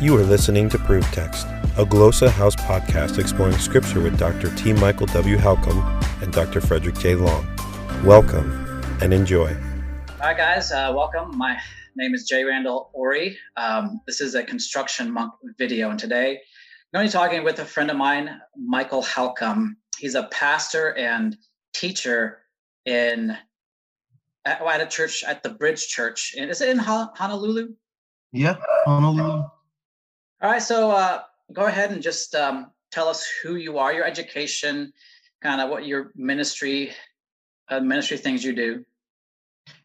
You are listening to Proof Text, a Glossa House podcast exploring Scripture with Dr. T. Michael W. Halcomb and Dr. Frederick J. Long. Welcome and enjoy. Hi guys, welcome. My name is Jay Randall Ori. This is a Construction Monk video, and today I'm going to be talking with a friend of mine, Michael Halcomb. He's a pastor and teacher at a church at the Bridge Church. Is it in Honolulu? Yeah, Honolulu. All right, so go ahead and just tell us who you are, your education, kind of what your ministry things you do.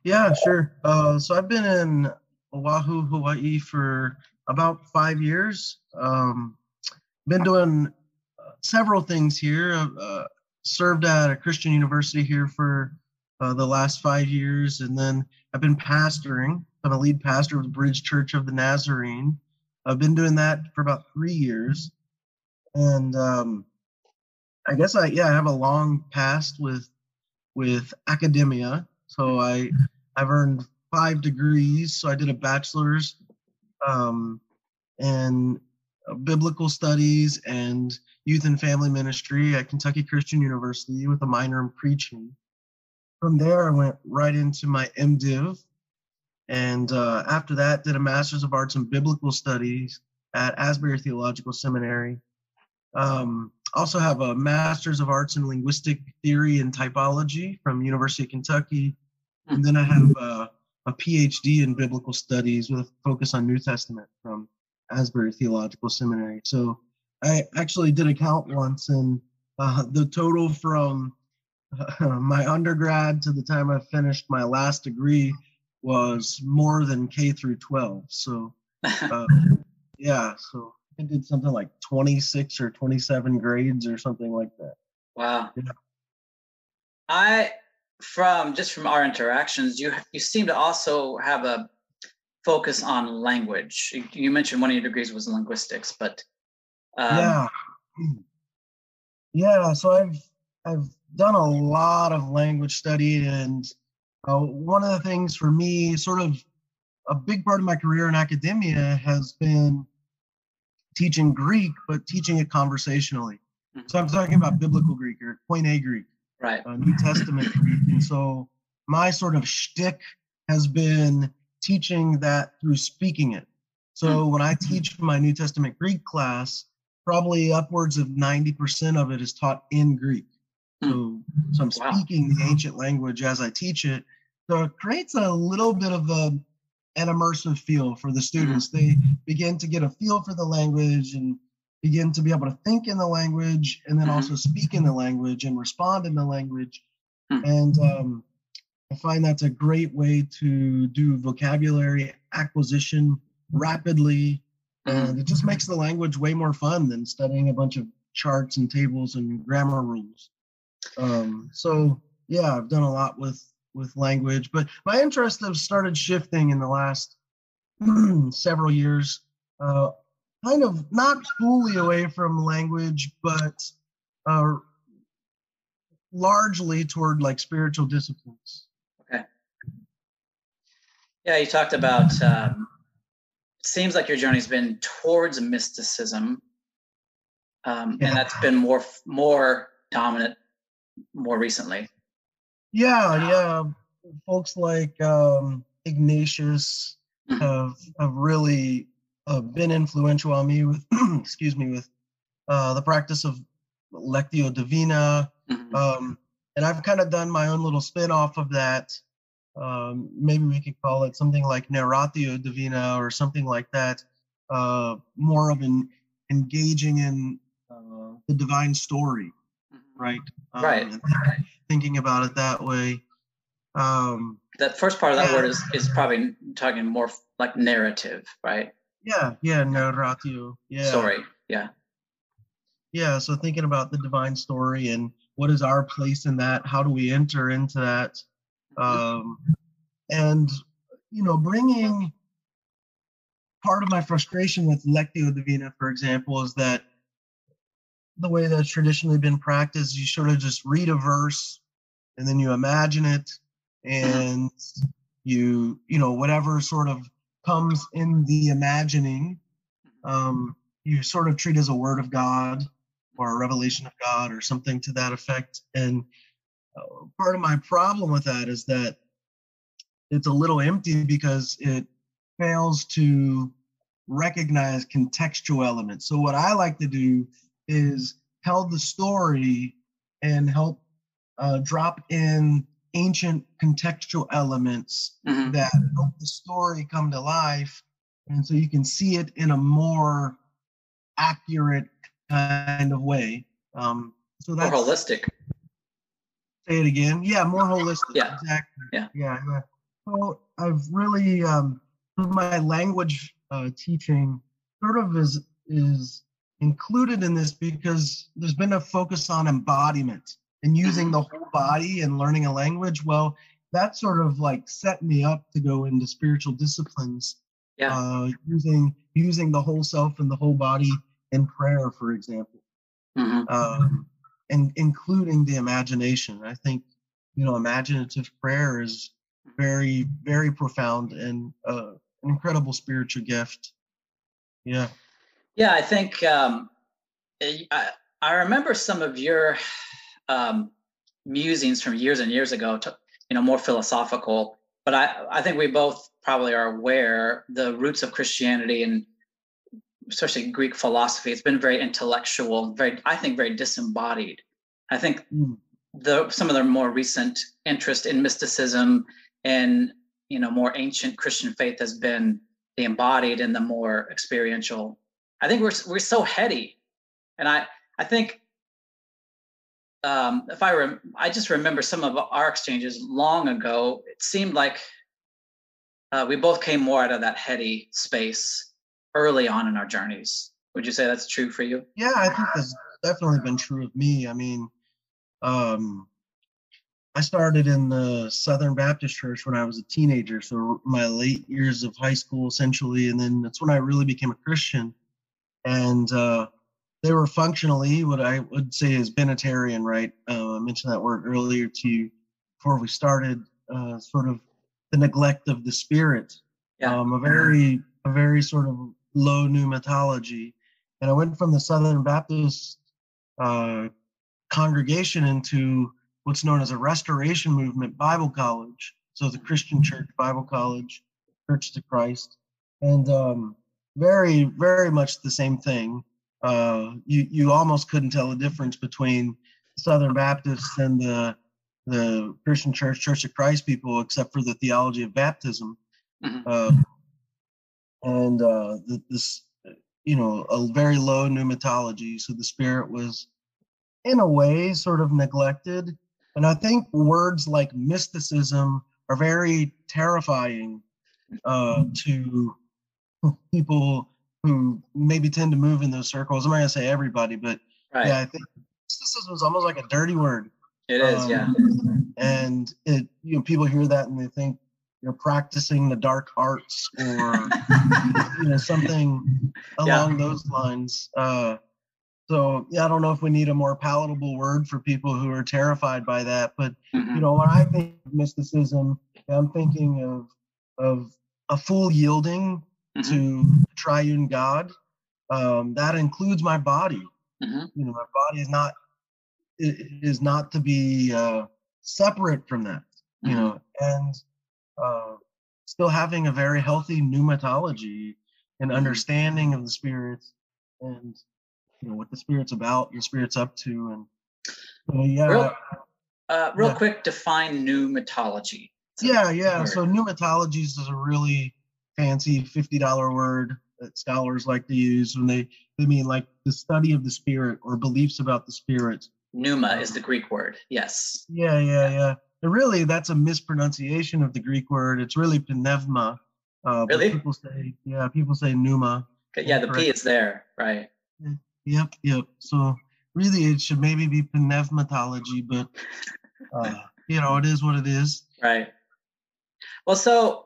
Yeah, sure. So I've been in Oahu, Hawaii for about 5 years. Been doing several things here. Served at a Christian university here for the last 5 years, and then I've been pastoring. I'm a lead pastor of the Bridge Church of the Nazarene. I've been doing that for about 3 years, and I guess I have a long past with academia. So I've earned 5 degrees. So I did a bachelor's in biblical studies and youth and family ministry at Kentucky Christian University with a minor in preaching. From there, I went right into my MDiv, and after that, did a master's of arts in biblical studies at Asbury Theological Seminary. Also have a master's of arts in linguistic theory and typology from University of Kentucky. And then I have a PhD in biblical studies with a focus on New Testament from Asbury Theological Seminary. So I actually did a count once, and the total from my undergrad to the time I finished my last degree was more than K through 12. So so I did something like 26 or 27 grades or something like that. Wow. Yeah. From our interactions, you seem to also have a focus on language. You mentioned one of your degrees was linguistics, but so I've done a lot of language study, and one of the things for me, sort of a big part of my career in academia has been teaching Greek, but teaching it conversationally. So I'm talking about biblical Greek or Koine Greek, right? New Testament Greek. And so my sort of shtick has been teaching that through speaking it. So when I teach my New Testament Greek class, probably upwards of 90% of it is taught in Greek. So I'm speaking the ancient language as I teach it. So it creates a little bit of an immersive feel for the students. They begin to get a feel for the language and begin to be able to think in the language, and then also speak in the language and respond in the language. And I find that's a great way to do vocabulary acquisition rapidly. And it just makes the language way more fun than studying a bunch of charts and tables and grammar rules. I've done a lot with language, but my interests have started shifting in the last several years, kind of not fully away from language, but largely toward like spiritual disciplines. Okay. Yeah, you talked about, it seems like your journey's been towards mysticism, and that's been more dominant more recently. Folks like Ignatius have really been influential on me with the practice of Lectio Divina, and I've kind of done my own little spin-off of that. Maybe we could call it something like Narratio Divina or something like that, more of an engaging in the divine story. Right. Right. Thinking about it that way. That first part of that word is probably talking more like narrative, right? Yeah. Yeah. Narratio. Yeah. Sorry. Yeah. Yeah. So thinking about the divine story and what is our place in that? How do we enter into that? And, bringing part of my frustration with Lectio Divina, for example, is that the way that's traditionally been practiced, you sort of just read a verse and then you imagine it, and you whatever sort of comes in the imagining you sort of treat as a word of God or a revelation of God or something to that effect. And part of my problem with that is that it's a little empty because it fails to recognize contextual elements. So what I like to do is tell the story and help drop in ancient contextual elements that help the story come to life. And so you can see it in a more accurate kind of way. So that's more holistic. Say it again. Yeah, more holistic. Yeah. Exactly. Yeah. Yeah. So I've really, my language teaching sort of is included in this because there's been a focus on embodiment and using the whole body and learning a language. Well, that sort of like set me up to go into spiritual disciplines. Yeah. Using the whole self and the whole body in prayer, for example, and including the imagination. I think, you know, imaginative prayer is very, very profound and an incredible spiritual gift. Yeah. Yeah, I think I remember some of your musings from years and years ago, more philosophical. But I think we both probably are aware the roots of Christianity and especially Greek philosophy. It's been very intellectual, very disembodied. I think some of the more recent interest in mysticism and more ancient Christian faith has been the embodied and the more experiential. I think we're so heady, and I think I just remember some of our exchanges long ago. It seemed like we both came more out of that heady space early on in our journeys. Would you say that's true for you? Yeah, I think that's definitely been true of me. I mean, I started in the Southern Baptist Church when I was a teenager, so my late years of high school, essentially, and then that's when I really became a Christian. And they were functionally what I would say is Benitarian, right? I mentioned that word earlier to you before we started, sort of the neglect of the spirit, a very sort of low pneumatology. And I went from the Southern Baptist congregation into what's known as a Restoration Movement Bible College. So the Christian Church Bible College, Church of Christ, and very, very much the same thing. You almost couldn't tell the difference between Southern Baptists and the Christian Church, Church of Christ people, except for the theology of baptism, and a very low pneumatology. So the spirit was, in a way, sort of neglected. And I think words like mysticism are very terrifying to people who maybe tend to move in those circles. I'm not going to say everybody, but yeah, I think mysticism is almost like a dirty word. It is, yeah. And it, people hear that and they think you're practicing the dark arts or something along those lines. So yeah, I don't know if we need a more palatable word for people who are terrified by that. But when I think of mysticism, I'm thinking of a full yielding to triune God. That includes my body. My body is not to be separate from that. And still having a very healthy pneumatology and understanding of the spirit and what the spirit's about, your spirit's up to, and quick, define pneumatology. So pneumatologies is a really fancy $50 word that scholars like to use when they mean like the study of the spirit or beliefs about the spirit. Pneuma is the Greek word. Yes. Yeah. And really, that's a mispronunciation of the Greek word. It's really pneuma. Really? People say pneuma. Yeah, the P is there, right? Yep. So really, it should maybe be pneumatology, but it is what it is. Right. Well, so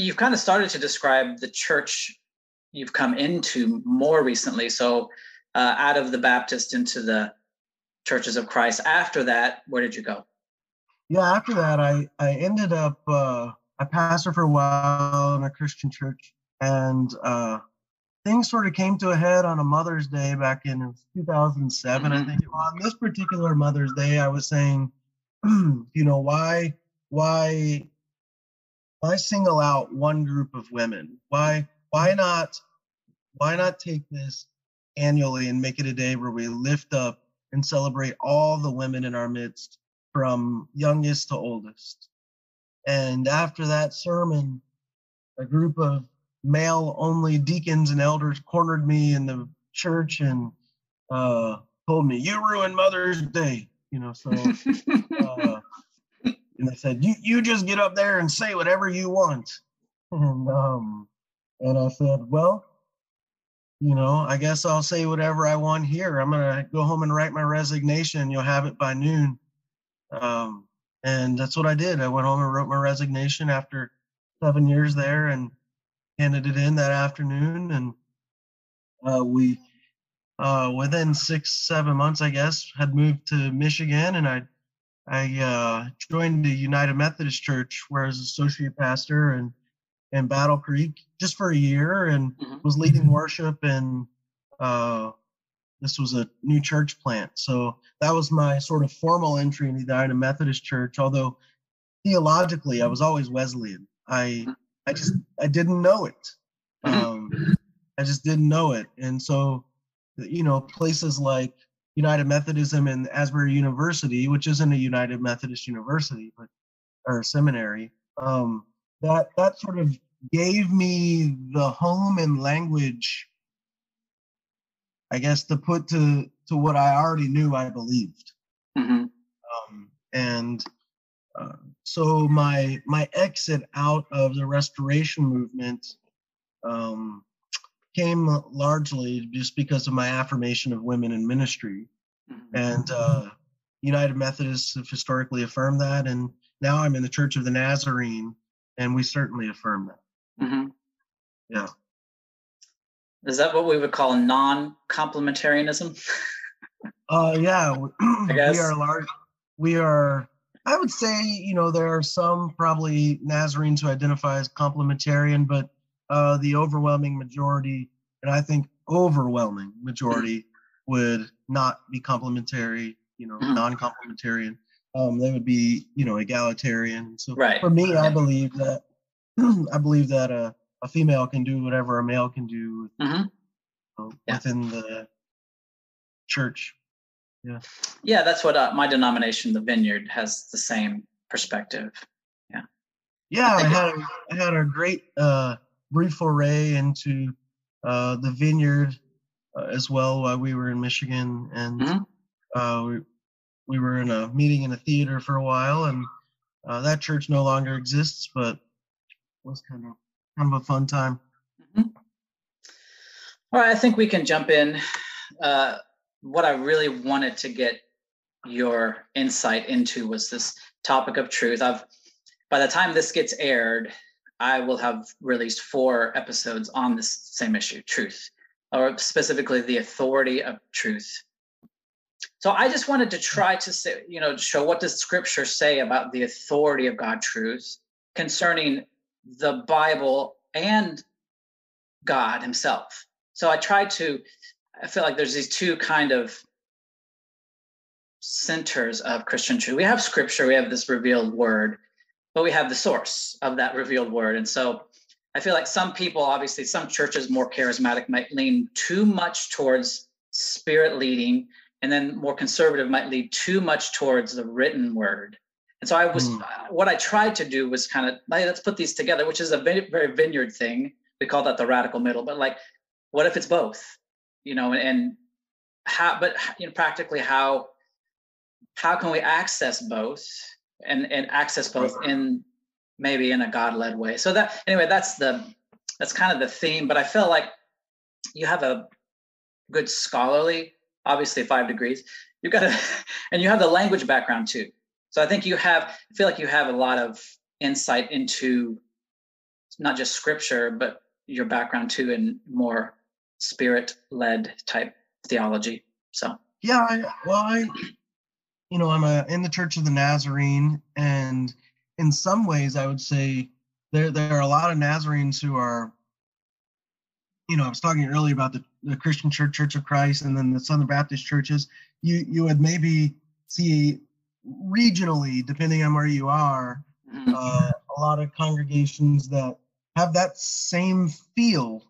you've kind of started to describe the church you've come into more recently. So out of the Baptist into the Churches of Christ. After that, where did you go? Yeah, after that, I ended up a pastor for a while in a Christian church, and things sort of came to a head on a Mother's Day back in 2007, I think. On this particular Mother's Day, I was saying, you know, why single out one group of women? Why not take this annually and make it a day where we lift up and celebrate all the women in our midst, from youngest to oldest? And after that sermon, a group of male-only deacons and elders cornered me in the church and told me, "You ruined Mother's Day." You know, so and they said, "You just get up there and say whatever you want." And I said, "Well, you know, I guess I'll say whatever I want here. I'm gonna go home and write my resignation. You'll have it by noon." And that's what I did. I went home and wrote my resignation after 7 years there, and handed it in that afternoon. And we within 6-7 months, I guess, had moved to Michigan, and I joined the United Methodist Church, where I was associate pastor in Battle Creek, just for a year, and was leading worship. And this was a new church plant. So that was my sort of formal entry into the United Methodist Church, although theologically I was always Wesleyan. I didn't know it. I just didn't know it. And so, you know, places like United Methodism and Asbury University, which isn't a United Methodist university, but or seminary, that sort of gave me the home and language, I guess, to put to what I already knew I believed. So my exit out of the Restoration Movement came largely just because of my affirmation of women in ministry. And United Methodists have historically affirmed that, and now I'm in the Church of the Nazarene, and we certainly affirm that. Yeah. Is that what we would call non-complementarianism? Yeah, I guess. We are, I would say, you know, there are some probably Nazarenes who identify as complementarian, but the overwhelming majority, and I think overwhelming majority, would not be complementary, you know, non-complementarian. They would be, you know, egalitarian. So for me, I believe that a female can do whatever a male can do within the church. Yeah, that's what my denomination, the Vineyard, has the same perspective. Yeah, I had a great brief foray into the Vineyard as well while we were in Michigan, and we were in a meeting in a theater for a while, and that church no longer exists, but it was kind of a fun time. All right, I think we can jump in. What I really wanted to get your insight into was this topic of truth. By the time this gets aired, I will have released 4 episodes on this same issue, truth, or specifically the authority of truth. So I just wanted to try to say, you know, show what does Scripture say about the authority of God's truth concerning the Bible and God himself. So I feel like there's these two kind of centers of Christian truth. We have Scripture, we have this revealed word, but we have the source of that revealed word. And so I feel like some people, obviously some churches more charismatic, might lean too much towards spirit leading, and then more conservative might lead too much towards the written word. And so what I tried to do was kind of, like, let's put these together, which is a very Vineyard thing. We call that the radical middle, but like, what if it's both? You know, and how, but you know, practically how can we access both and access both in maybe in a God-led way? So that, anyway, that's kind of the theme, but I feel like you have a good scholarly, obviously 5 degrees, and you have the language background too. So I think I feel like you have a lot of insight into not just Scripture, but your background too, and more spirit-led type theology. So yeah, I'm in the Church of the Nazarene, and in some ways I would say there are a lot of Nazarenes who are you know, I was talking earlier about the Christian Church, Church of Christ, and then the Southern Baptist churches, you would maybe see regionally, depending on where you are, a lot of congregations that have that same feel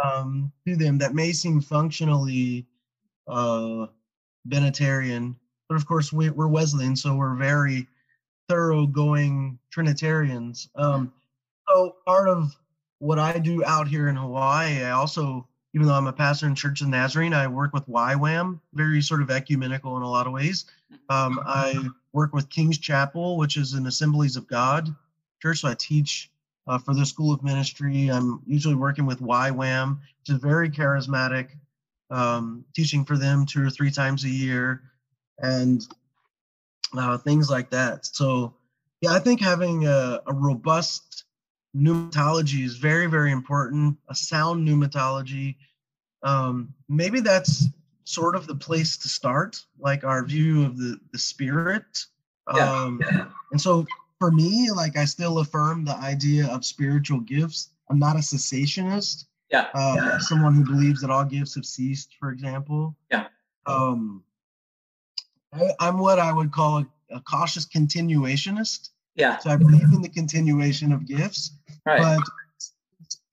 to them that may seem functionally Benitarian. But of course, we're Wesleyan, so we're very thoroughgoing Trinitarians. So part of what I do out here in Hawaii, I also, even though I'm a pastor in Church of the Nazarene, I work with YWAM, very sort of ecumenical in a lot of ways. I work with King's Chapel, which is an Assemblies of God church. So I teach for their school of ministry. I'm usually working with YWAM, which is very charismatic, teaching for them 2 or 3 times a year, and things like that. So yeah, I think having a robust pneumatology is very, very important, a sound pneumatology. Maybe that's sort of the place to start, like our view of the spirit. And so for me, like, I still affirm the idea of spiritual gifts. I'm not a cessationist, someone who believes that all gifts have ceased, for example. I'm what I would call a cautious continuationist. So I believe in the continuation of gifts, but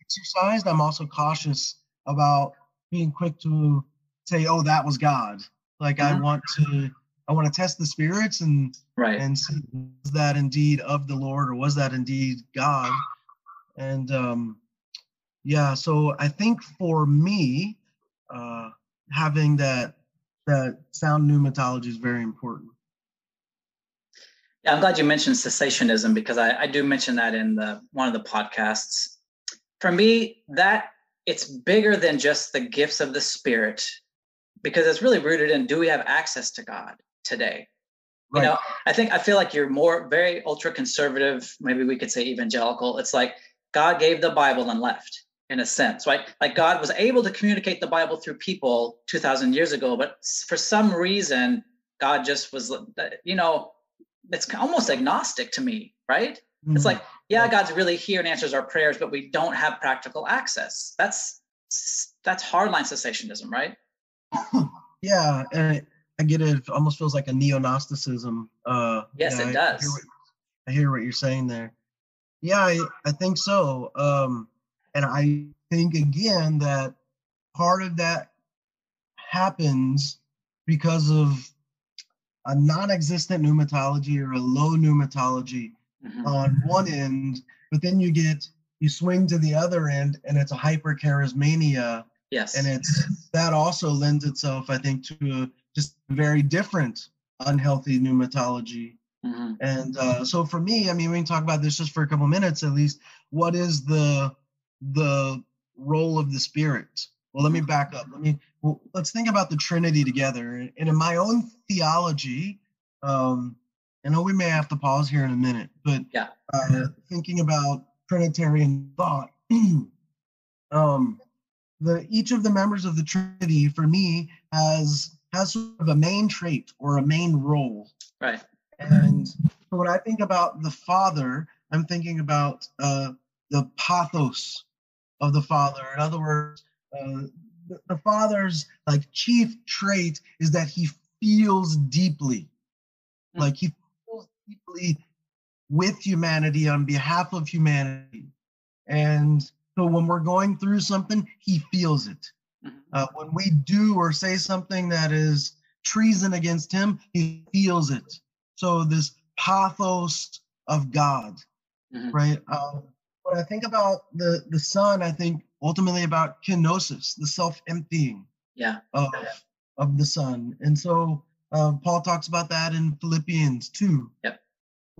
exercised. I'm also cautious about being quick to say, "Oh, that was God." Like, I want to test the spirits and see, was that indeed of the Lord, or was that indeed God? And so I think for me, having that sound pneumatology is very important. Yeah, I'm glad you mentioned cessationism, because I do mention that in one of the podcasts. For me, that it's bigger than just the gifts of the Spirit, because it's really rooted in, do we have access to God today? Right. You know, I feel like you're very ultra conservative, maybe we could say evangelical. It's like God gave the Bible and left, in a sense, right? Like, God was able to communicate the Bible through people 2,000 years ago, but for some reason, God just was, you know, it's almost agnostic to me, right? Mm-hmm. It's like, yeah, God's really here and answers our prayers, but we don't have practical access. That's hardline cessationism, right? Yeah, and I get it. It almost feels like a neo-gnosticism. Yes, it does. I hear what you're saying there. Yeah, I think so. And I think, again, that part of that happens because of a non-existent pneumatology or a low pneumatology on one end, but then you swing to the other end, and it's a hypercharismania. Yes. And that also lends itself, I think, to just very different unhealthy pneumatology. And so for me, I mean, we can talk about this just for a couple minutes at least. What is the role of the Spirit? Well, let me back up. Let's think about the Trinity together. And in my own theology, I know we may have to pause here in a minute, but thinking about Trinitarian thought, each of the members of the Trinity, for me, has sort of a main trait or a main role. Right. And so when I think about the Father, I'm thinking about the pathos of the Father. In other words, the Father's like chief trait is that he feels deeply, like he feels deeply with humanity on behalf of humanity. And so when we're going through something, he feels it. When we do or say something that is treason against him, he feels it. So this pathos of God, right? When I think about the Son, I think ultimately about kenosis, the self-emptying of the Son. And so Paul talks about that in Philippians 2,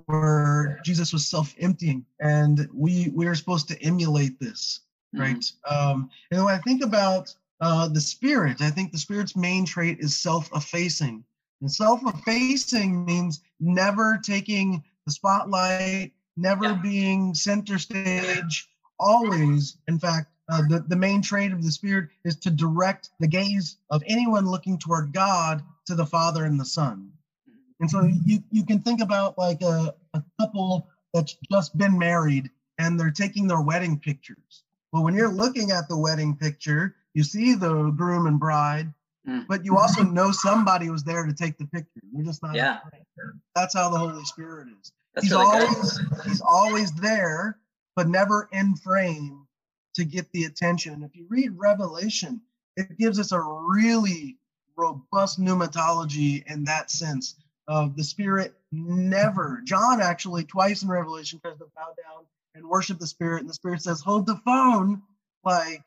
where Jesus was self-emptying, and we are supposed to emulate this, right? And when I think about the Spirit, I think the Spirit's main trait is self-effacing. And self-effacing means never taking the spotlight, never being center stage, always. In fact, the main trait of the Spirit is to direct the gaze of anyone looking toward God to the Father and the Son. And so you can think about like a couple that's just been married and they're taking their wedding pictures. Well, when you're looking at the wedding picture, you see the groom and bride, but you also know somebody was there to take the picture. You're just not. Yeah. That's how the Holy Spirit is. That's he's always there, but never in frame to get the attention. And if you read Revelation, it gives us a really robust pneumatology in that sense of the Spirit never. John actually twice in Revelation tries to bow down and worship the Spirit, and the Spirit says, hold the phone, like,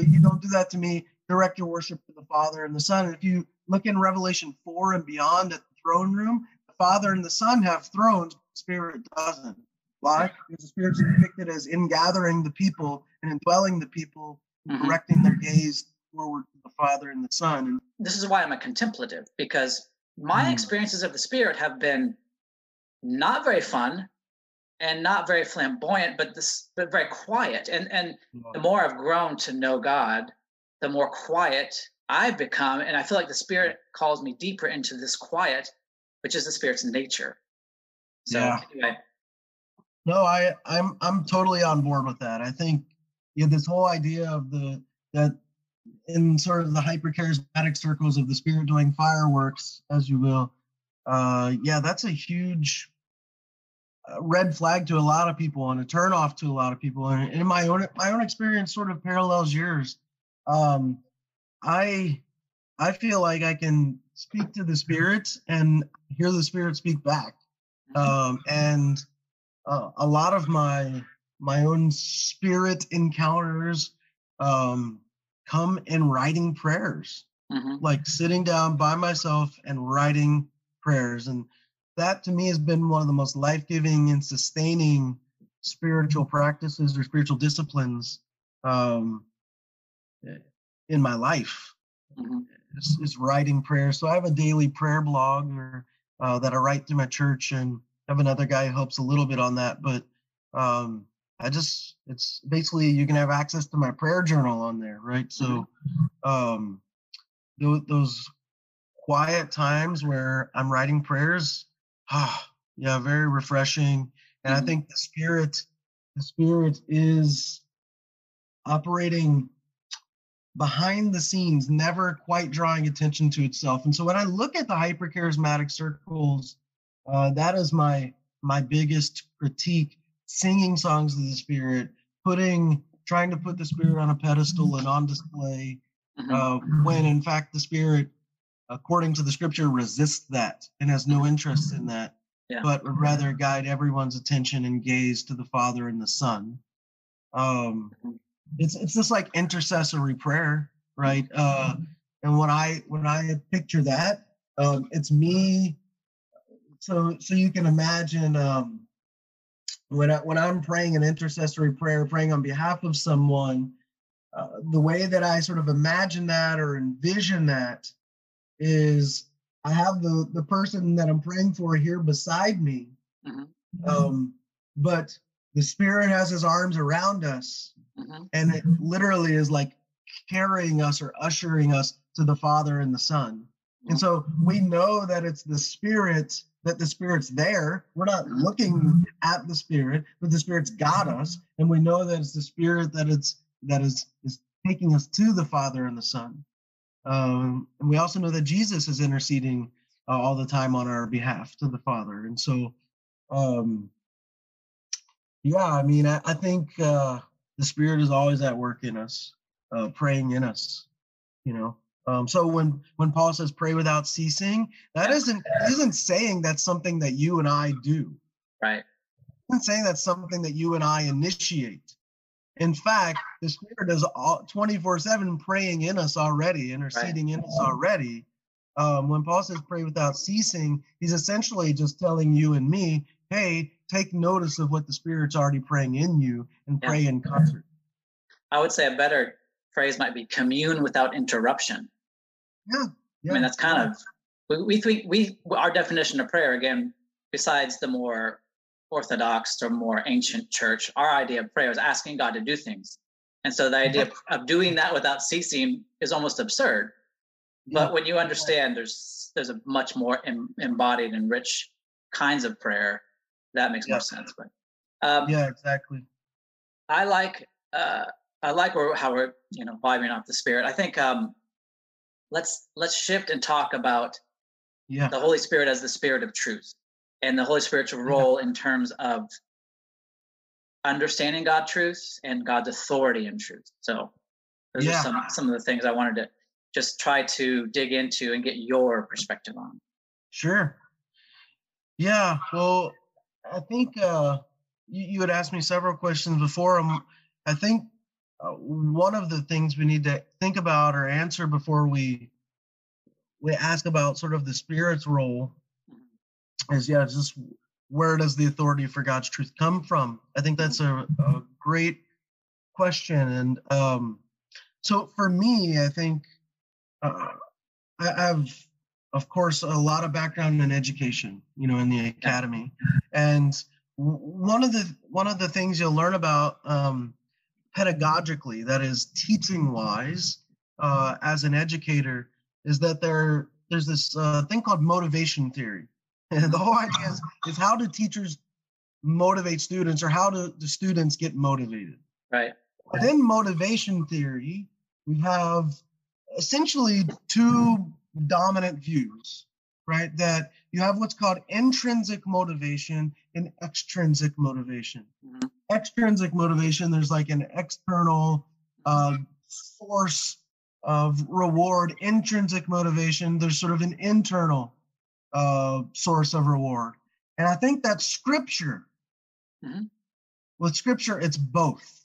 you don't do that to me. Direct your worship to the Father and the Son. And if you look in Revelation 4 and beyond at the throne room, the Father and the Son have thrones, but the Spirit doesn't. Why? Because the Spirit's depicted as ingathering the people and indwelling the people, directing their gaze forward to the Father and the Son. This is why I'm a contemplative, because my experiences of the Spirit have been not very fun and not very flamboyant, but very quiet. And the more I've grown to know God, the more quiet I've become. And I feel like the Spirit calls me deeper into this quiet, which is the Spirit's nature. So anyway. No, I'm totally on board with that. I think this whole idea of that in sort of the hyper-charismatic circles of the Spirit doing fireworks, as you will, that's a huge red flag to a lot of people and a turnoff to a lot of people. And in my own experience, sort of parallels yours. I feel like I can speak to the Spirit and hear the Spirit speak back. A lot of my own Spirit encounters come in writing prayers, like sitting down by myself and writing prayers. And that to me has been one of the most life-giving and sustaining spiritual practices or spiritual disciplines in my life, is writing prayers. So I have a daily prayer blog that I write through my church, and I have another guy who helps a little bit on that, but it's basically you can have access to my prayer journal on there, right? So those quiet times where I'm writing prayers, very refreshing. And I think the Spirit is operating behind the scenes, never quite drawing attention to itself. And so when I look at the hyper-charismatic circles, that is my biggest critique. Singing songs of the Spirit, trying to put the Spirit on a pedestal and on display, when in fact the Spirit, according to the Scripture, resists that and has no interest in that, but would rather guide everyone's attention and gaze to the Father and the Son. It's just like intercessory prayer, right? And when I picture that, it's me. So you can imagine. When I'm praying an intercessory prayer, praying on behalf of someone, the way that I sort of imagine that or envision that is I have the person that I'm praying for here beside me, but the Spirit has his arms around us, and it literally is like carrying us or ushering us to the Father and the Son. And so we know that it's the Spirit, that the Spirit's there. We're not looking at the Spirit, but the Spirit's got us. And we know that it's the Spirit that is taking us to the Father and the Son. And we also know that Jesus is interceding all the time on our behalf to the Father. And so, I think the Spirit is always at work in us, praying in us, So when Paul says pray without ceasing, that isn't saying that's something that you and I do. Right. Isn't saying that's something that you and I initiate. In fact, the Spirit is 24/7 praying in us already, interceding in us already. When Paul says pray without ceasing, he's essentially just telling you and me, hey, take notice of what the Spirit's already praying in you and pray in concert. I would say a better phrase might be commune without interruption. I mean, that's kind of we our definition of prayer. Again, besides the more orthodox or more ancient church, our idea of prayer is asking God to do things, and so the idea of doing that without ceasing is almost absurd. But when you understand there's a much more embodied and rich kinds of prayer, that makes more sense. But I like I like how we're, vibing off the Spirit. I think let's shift and talk about the Holy Spirit as the Spirit of truth and the Holy Spirit's role in terms of understanding God's truth and God's authority in truth. So those are some of the things I wanted to just try to dig into and get your perspective on. Sure. Yeah. Well, I think you had asked me several questions before. I think one of the things we need to think about or answer before we ask about sort of the Spirit's role is, just where does the authority for God's truth come from? I think that's a great question. And so for me, I think I have, of course, a lot of background in education, in the academy. And one of the things you'll learn about pedagogically, that is teaching wise, as an educator, is that there's this thing called motivation theory. And the whole idea is how do teachers motivate students, or how do the students get motivated? Right. Within motivation theory, we have essentially two dominant views, right? That you have what's called intrinsic motivation and extrinsic motivation. Mm-hmm. Extrinsic motivation, there's like an external source of reward. Intrinsic motivation, there's sort of an internal source of reward. And I think that's Scripture. Mm-hmm. With Scripture, it's both.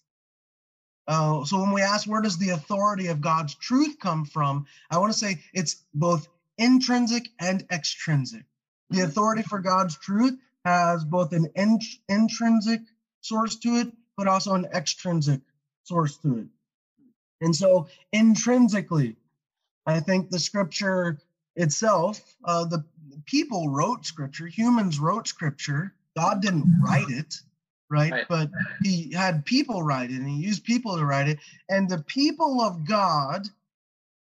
So when we ask, where does the authority of God's truth come from? I want to say it's both intrinsic and extrinsic. The authority for God's truth has both an intrinsic source to it, but also an extrinsic source to it. And so intrinsically, I think the Scripture itself, the people wrote Scripture, humans wrote Scripture, God didn't write it. Right? But he had people write it, and he used people to write it. And the people of God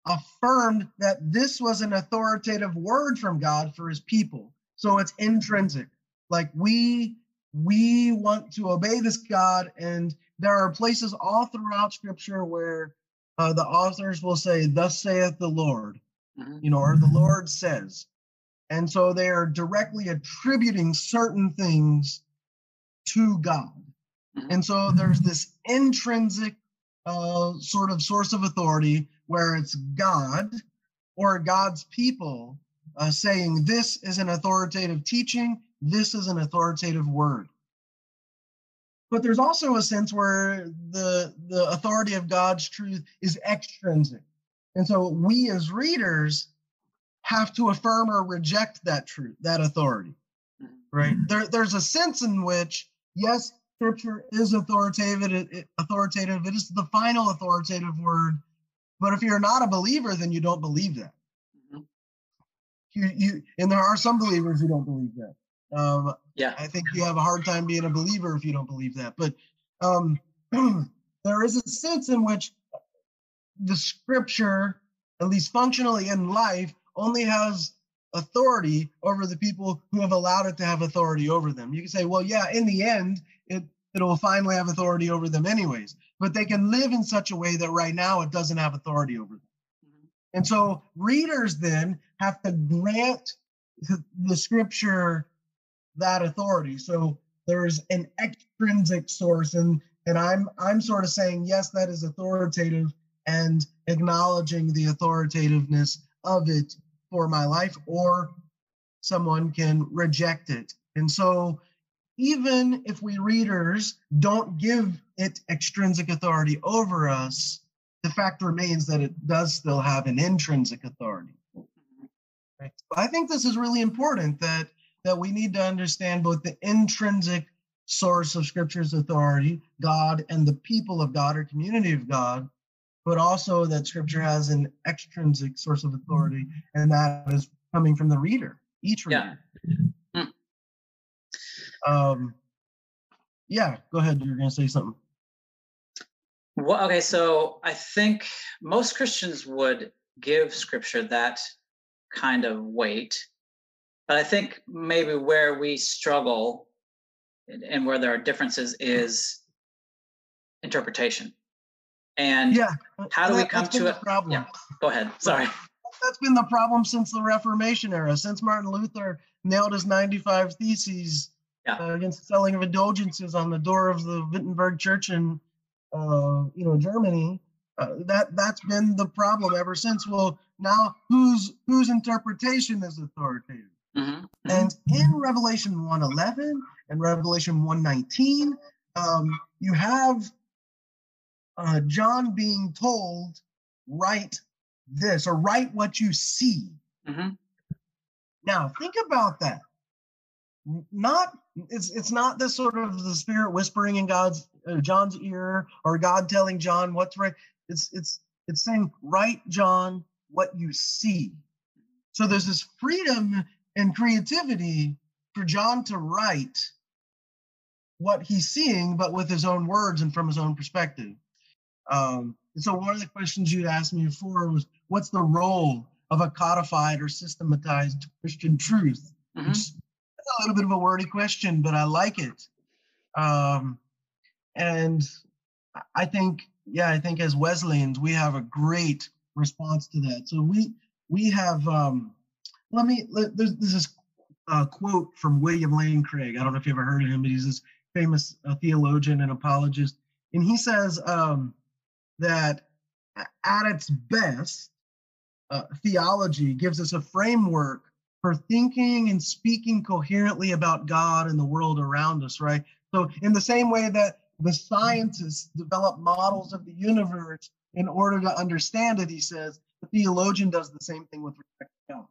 affirmed that this was an authoritative word from God for his people. So it's intrinsic. Like we want to obey this God. And there are places all throughout Scripture where the authors will say, thus saith the Lord, or the Lord says. And so they are directly attributing certain things to God. And so there's this intrinsic sort of source of authority where it's God or God's people saying, this is an authoritative teaching, this is an authoritative word. But there's also a sense where the authority of God's truth is extrinsic. And so we as readers have to affirm or reject that truth, that authority, right? There's a sense in which, yes, Scripture is authoritative. It is the final authoritative word. But if you're not a believer, then you don't believe that. And there are some believers who don't believe that. I think you have a hard time being a believer if you don't believe that. But there is a sense in which the Scripture, at least functionally in life, only has authority over the people who have allowed it to have authority over them. You can say, well, yeah, in the end, it'll finally have authority over them anyways. But they can live in such a way that right now it doesn't have authority over them. And so readers then have to grant the Scripture that authority. So there's an extrinsic source, and I'm sort of saying, yes, that is authoritative, and acknowledging the authoritativeness of it for my life, or someone can reject it. And so even if we readers don't give it extrinsic authority over us, the fact remains that it does still have an intrinsic authority. Right? So I think this is really important, that we need to understand both the intrinsic source of Scripture's authority, God and the people of God or community of God, but also that Scripture has an extrinsic source of authority, and that is coming from the reader, each reader. Yeah. Go ahead. You're going to say something. Well, okay, so I think most Christians would give Scripture that kind of weight, but I think maybe where we struggle and where there are differences is interpretation. And how do we come to it? Yeah, go ahead. Sorry. That's been the problem since the Reformation era, since Martin Luther nailed his 95 Theses against the selling of indulgences on the door of the Wittenberg Church in Germany. That's been the problem ever since. Well, now whose interpretation is authoritative? Mm-hmm. And in Revelation 1:11 and Revelation 1:19, you have John being told, write this, or write what you see. Mm-hmm. Now, think about that. It's not this sort of the Spirit whispering in John's ear, or God telling John what to write. It's saying, write, John, what you see. So there's this freedom and creativity for John to write what he's seeing, but with his own words and from his own perspective. And so one of the questions you'd asked me before was, what's the role of a codified or systematized Christian truth? Mm-hmm. That's a little bit of a wordy question, but I like it. And I think, I think as Wesleyans, we have a great response to that. So we have, there's this quote from William Lane Craig. I don't know if you ever heard of him, but he's this famous theologian and apologist. And he says that at its best, theology gives us a framework for thinking and speaking coherently about God and the world around us, right? So in the same way that the scientists develop models of the universe in order to understand it, he says, the theologian does the same thing with respect to God.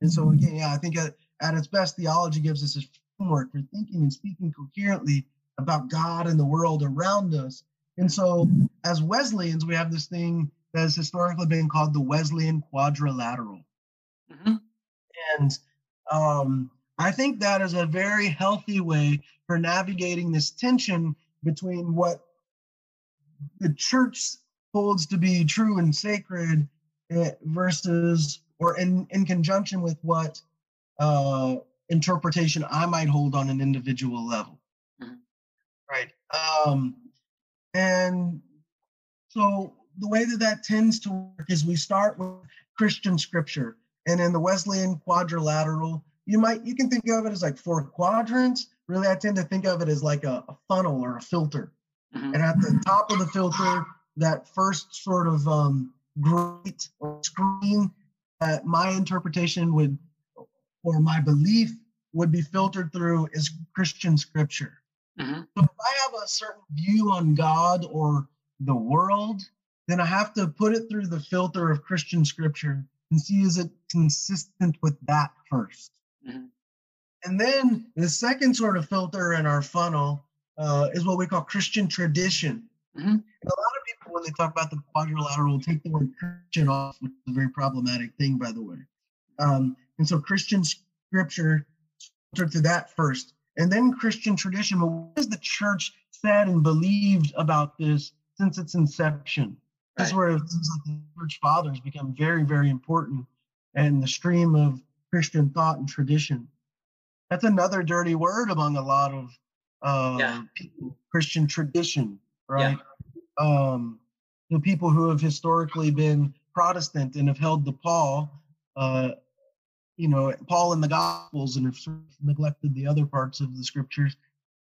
And so again, I think at its best, theology gives us a framework for thinking and speaking coherently about God and the world around us. And so as Wesleyans, we have this thing that has historically been called the Wesleyan quadrilateral. Mm-hmm. And I think that is a very healthy way for navigating this tension between what the church holds to be true and sacred versus, or in conjunction with what interpretation I might hold on an individual level. Mm-hmm. Right. And so the way that tends to work is we start with Christian scripture. And in the Wesleyan quadrilateral, you can think of it as like four quadrants. Really, I tend to think of it as like a funnel or a filter. Mm-hmm. And at the top of the filter, that first sort of grate or screen that my interpretation would, or my belief would be filtered through, is Christian scripture. Mm-hmm. So if I have a certain view on God or the world, then I have to put it through the filter of Christian scripture and see, is it consistent with that first? Mm-hmm. And then the second sort of filter in our funnel is what we call Christian tradition. Mm-hmm. And a lot of people, when they talk about the quadrilateral, take the word Christian off, which is a very problematic thing, by the way. And so Christian scripture is filtered through that first. And then Christian tradition, but what has the church said and believed about this since its inception? Right. This is where things like the church fathers become very, very important, and the stream of Christian thought and tradition. That's another dirty word among a lot of people, Christian tradition, right? Yeah. The people who have historically been Protestant and have held to Paul, Paul in the Gospels, and have sort of neglected the other parts of the scriptures,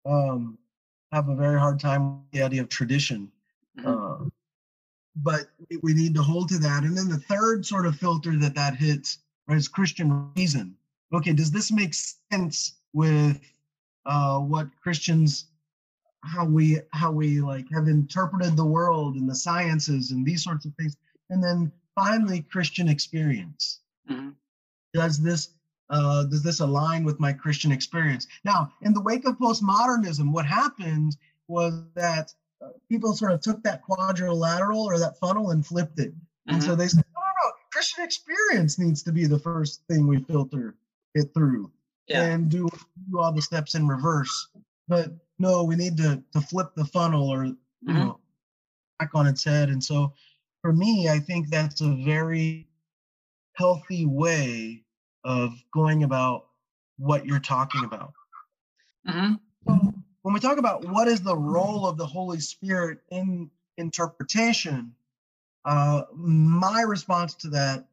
have a very hard time with the idea of tradition. Mm-hmm. But we need to hold to that. And then the third sort of filter that hits, right, is Christian reason. Okay, does this make sense with what Christians, how we like have interpreted the world and the sciences and these sorts of things? And then finally, Christian experience. Mm-hmm. Does this align with my Christian experience? Now, in the wake of postmodernism, what happened was that people sort of took that quadrilateral or that funnel and flipped it. Mm-hmm. And so they said, no, Christian experience needs to be the first thing we filter it through and do all the steps in reverse. But no, we need to flip the funnel or back on its head. And so for me, I think that's a very healthy way of going about what you're talking about. Mm-hmm. So when we talk about what is the role of the Holy Spirit in interpretation, my response to that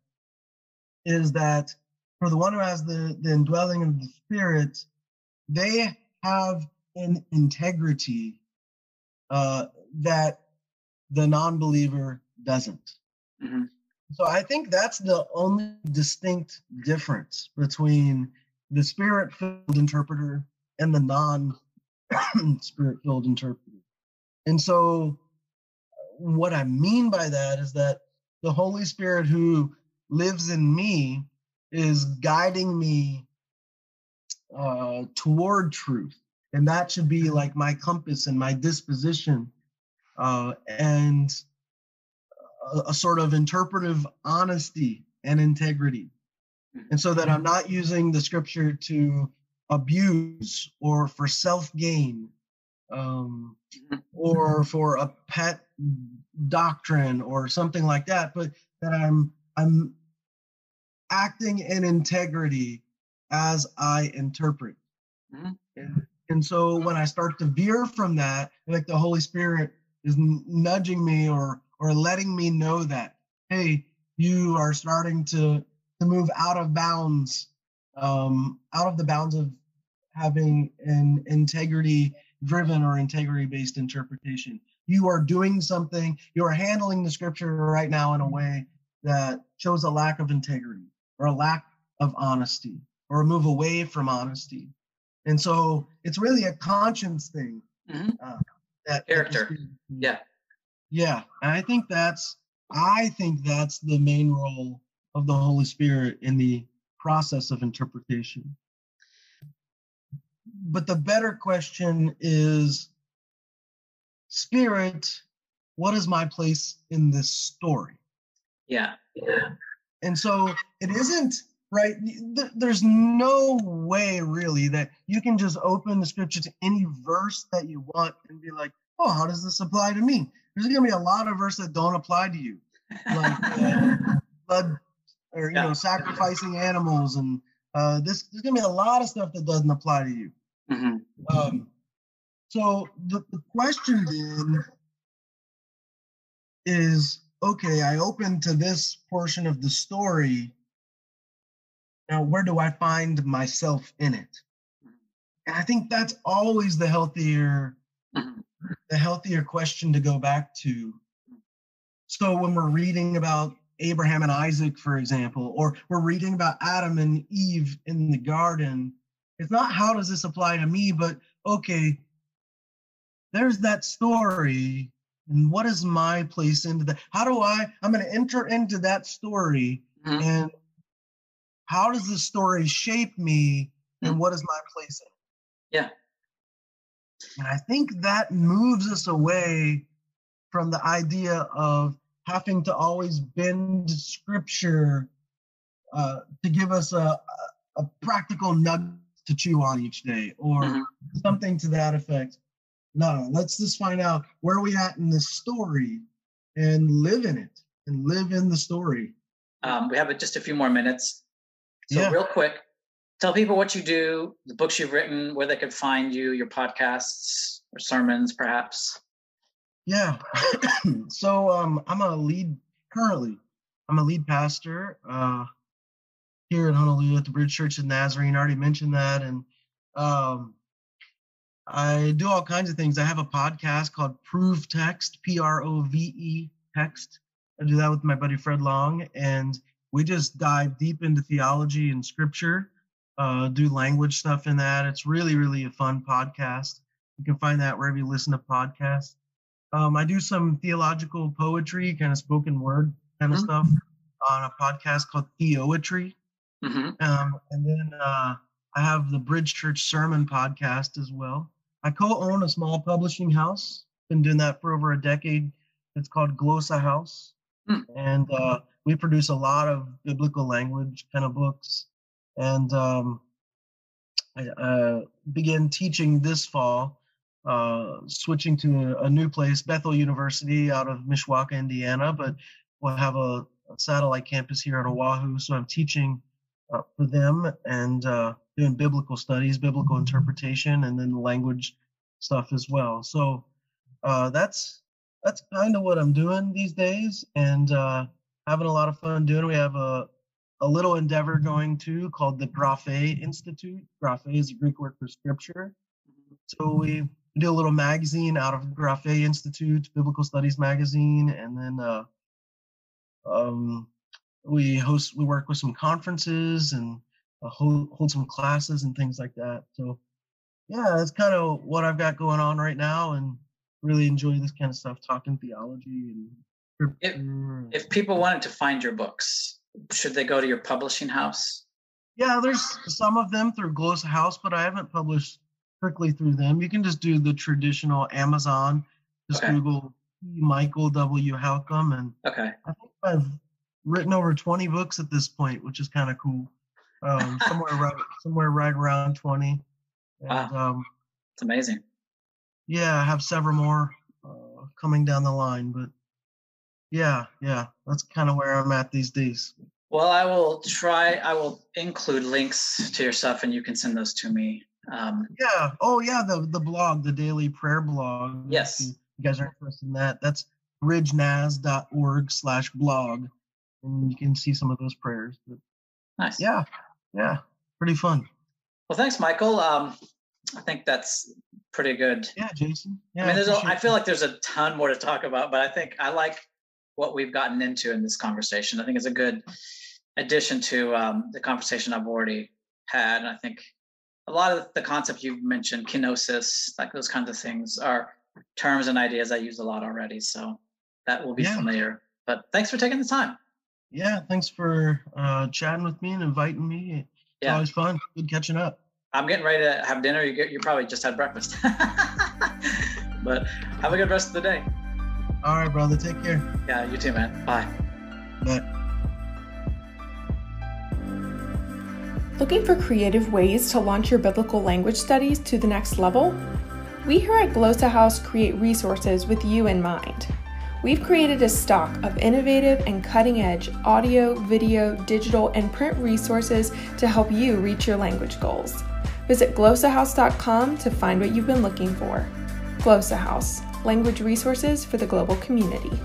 is that for the one who has the indwelling of the Spirit, they have an integrity that the non-believer doesn't. Mm-hmm. So I think that's the only distinct difference between the Spirit-filled interpreter and the non-Spirit-filled interpreter. And so what I mean by that is that the Holy Spirit who lives in me is guiding me toward truth. And that should be like my compass and my disposition and a sort of interpretive honesty and integrity. And so that I'm not using the scripture to abuse or for self-gain or for a pet doctrine or something like that, but that I'm acting in integrity as I interpret. And so when I start to veer from that, like the Holy Spirit is nudging me or letting me know that, hey, you are starting to move out of bounds, out of the bounds of having an integrity-driven or integrity-based interpretation. You are doing something, you are handling the scripture right now in a way that shows a lack of integrity or a lack of honesty or a move away from honesty. And so it's really a conscience thing. Mm-hmm. That character. Yeah. Yeah. And I think that's the main role of the Holy Spirit in the process of interpretation. But the better question is, Spirit, what is my place in this story? Yeah. And so it isn't, right? There's no way really that you can just open the scripture to any verse that you want and be like, oh, how does this apply to me? There's going to be a lot of verses that don't apply to you. Like blood or, you know, sacrificing animals. And there's going to be a lot of stuff that doesn't apply to you. Mm-hmm. So the question then is, okay, I open to this portion of the story. Now, where do I find myself in it? And I think that's always the healthier question to go back to. So when we're reading about Abraham and Isaac, for example, or we're reading about Adam and Eve in the garden, it's not how does this apply to me, but okay, there's that story, and what is my place into that? How do I'm going to enter into that story, and how does this story shape me, and what is my place in it? Yeah. And I think that moves us away from the idea of having to always bend scripture to give us a practical nugget to chew on each day or something to that effect. No, let's just find out where we at in this story and live in it and live in the story. We have just a few more minutes. So real quick, tell people what you do, the books you've written, where they could find you, your podcasts or sermons, perhaps. Yeah. So I'm a lead pastor here in Honolulu at the Bridge Church of Nazarene. I already mentioned that. And I do all kinds of things. I have a podcast called Prove Text, Prove Text. I do that with my buddy Fred Long. And we just dive deep into theology and scripture. Do language stuff in that. It's really, really a fun podcast. You can find that wherever you listen to podcasts. I do some theological poetry, kind of spoken word kind of stuff on a podcast called Theoetry. And then I have the Bridge Church Sermon podcast as well. I co-own a small publishing house. Been doing that for over a decade. It's called Glossa House. And we produce a lot of biblical language kind of books. And I began teaching this fall, switching to a new place, Bethel University out of Mishawaka, Indiana, but we'll have a satellite campus here at Oahu. So I'm teaching for them and doing biblical studies, biblical interpretation, and then language stuff as well. So that's kind of what I'm doing these days, and having a lot of fun doing. We have a little endeavor going too called the Graphe Institute. Graphe is a Greek word for scripture. So we do a little magazine out of Graphe Institute, Biblical Studies magazine, and then we work with some conferences and hold some classes and things like that. So yeah, that's kind of what I've got going on right now, and really enjoy this kind of stuff, talking theology. And if people wanted to find your books, should they go to your publishing house? Yeah, there's some of them through Glossa House, but I haven't published strictly through them. You can just do the traditional Amazon. Just Google Michael W. Halcomb, and I think I've written over 20 books at this point, which is kind of cool. Somewhere right around 20. And, wow, it's amazing. Yeah, I have several more coming down the line, but yeah, that's kind of where I'm at these days. Well, I will include links to your stuff, and you can send those to me. The blog, the daily prayer blog. Yes. If you guys are interested in that, that's ridgenaz.org/blog, and you can see some of those prayers. But, nice. Yeah, pretty fun. Well, thanks, Michael. I think that's pretty good. Yeah, Jason. Yeah, I mean, I feel like there's a ton more to talk about, but I think I like what we've gotten into in this conversation. I think it's a good addition to the conversation I've already had. And I think a lot of the concepts you've mentioned, kenosis, like those kinds of things, are terms and ideas I use a lot already. So that will be familiar. But thanks for taking the time. Yeah, thanks for chatting with me and inviting me. It's always fun. Good catching up. I'm getting ready to have dinner. You probably just had breakfast. But have a good rest of the day. All right, brother. Take care. Yeah, you too, man. Bye. Bye. Looking for creative ways to launch your biblical language studies to the next level? We here at Glossa House create resources with you in mind. We've created a stock of innovative and cutting-edge audio, video, digital, and print resources to help you reach your language goals. Visit glossahouse.com to find what you've been looking for. Glossa House, language resources for the global community.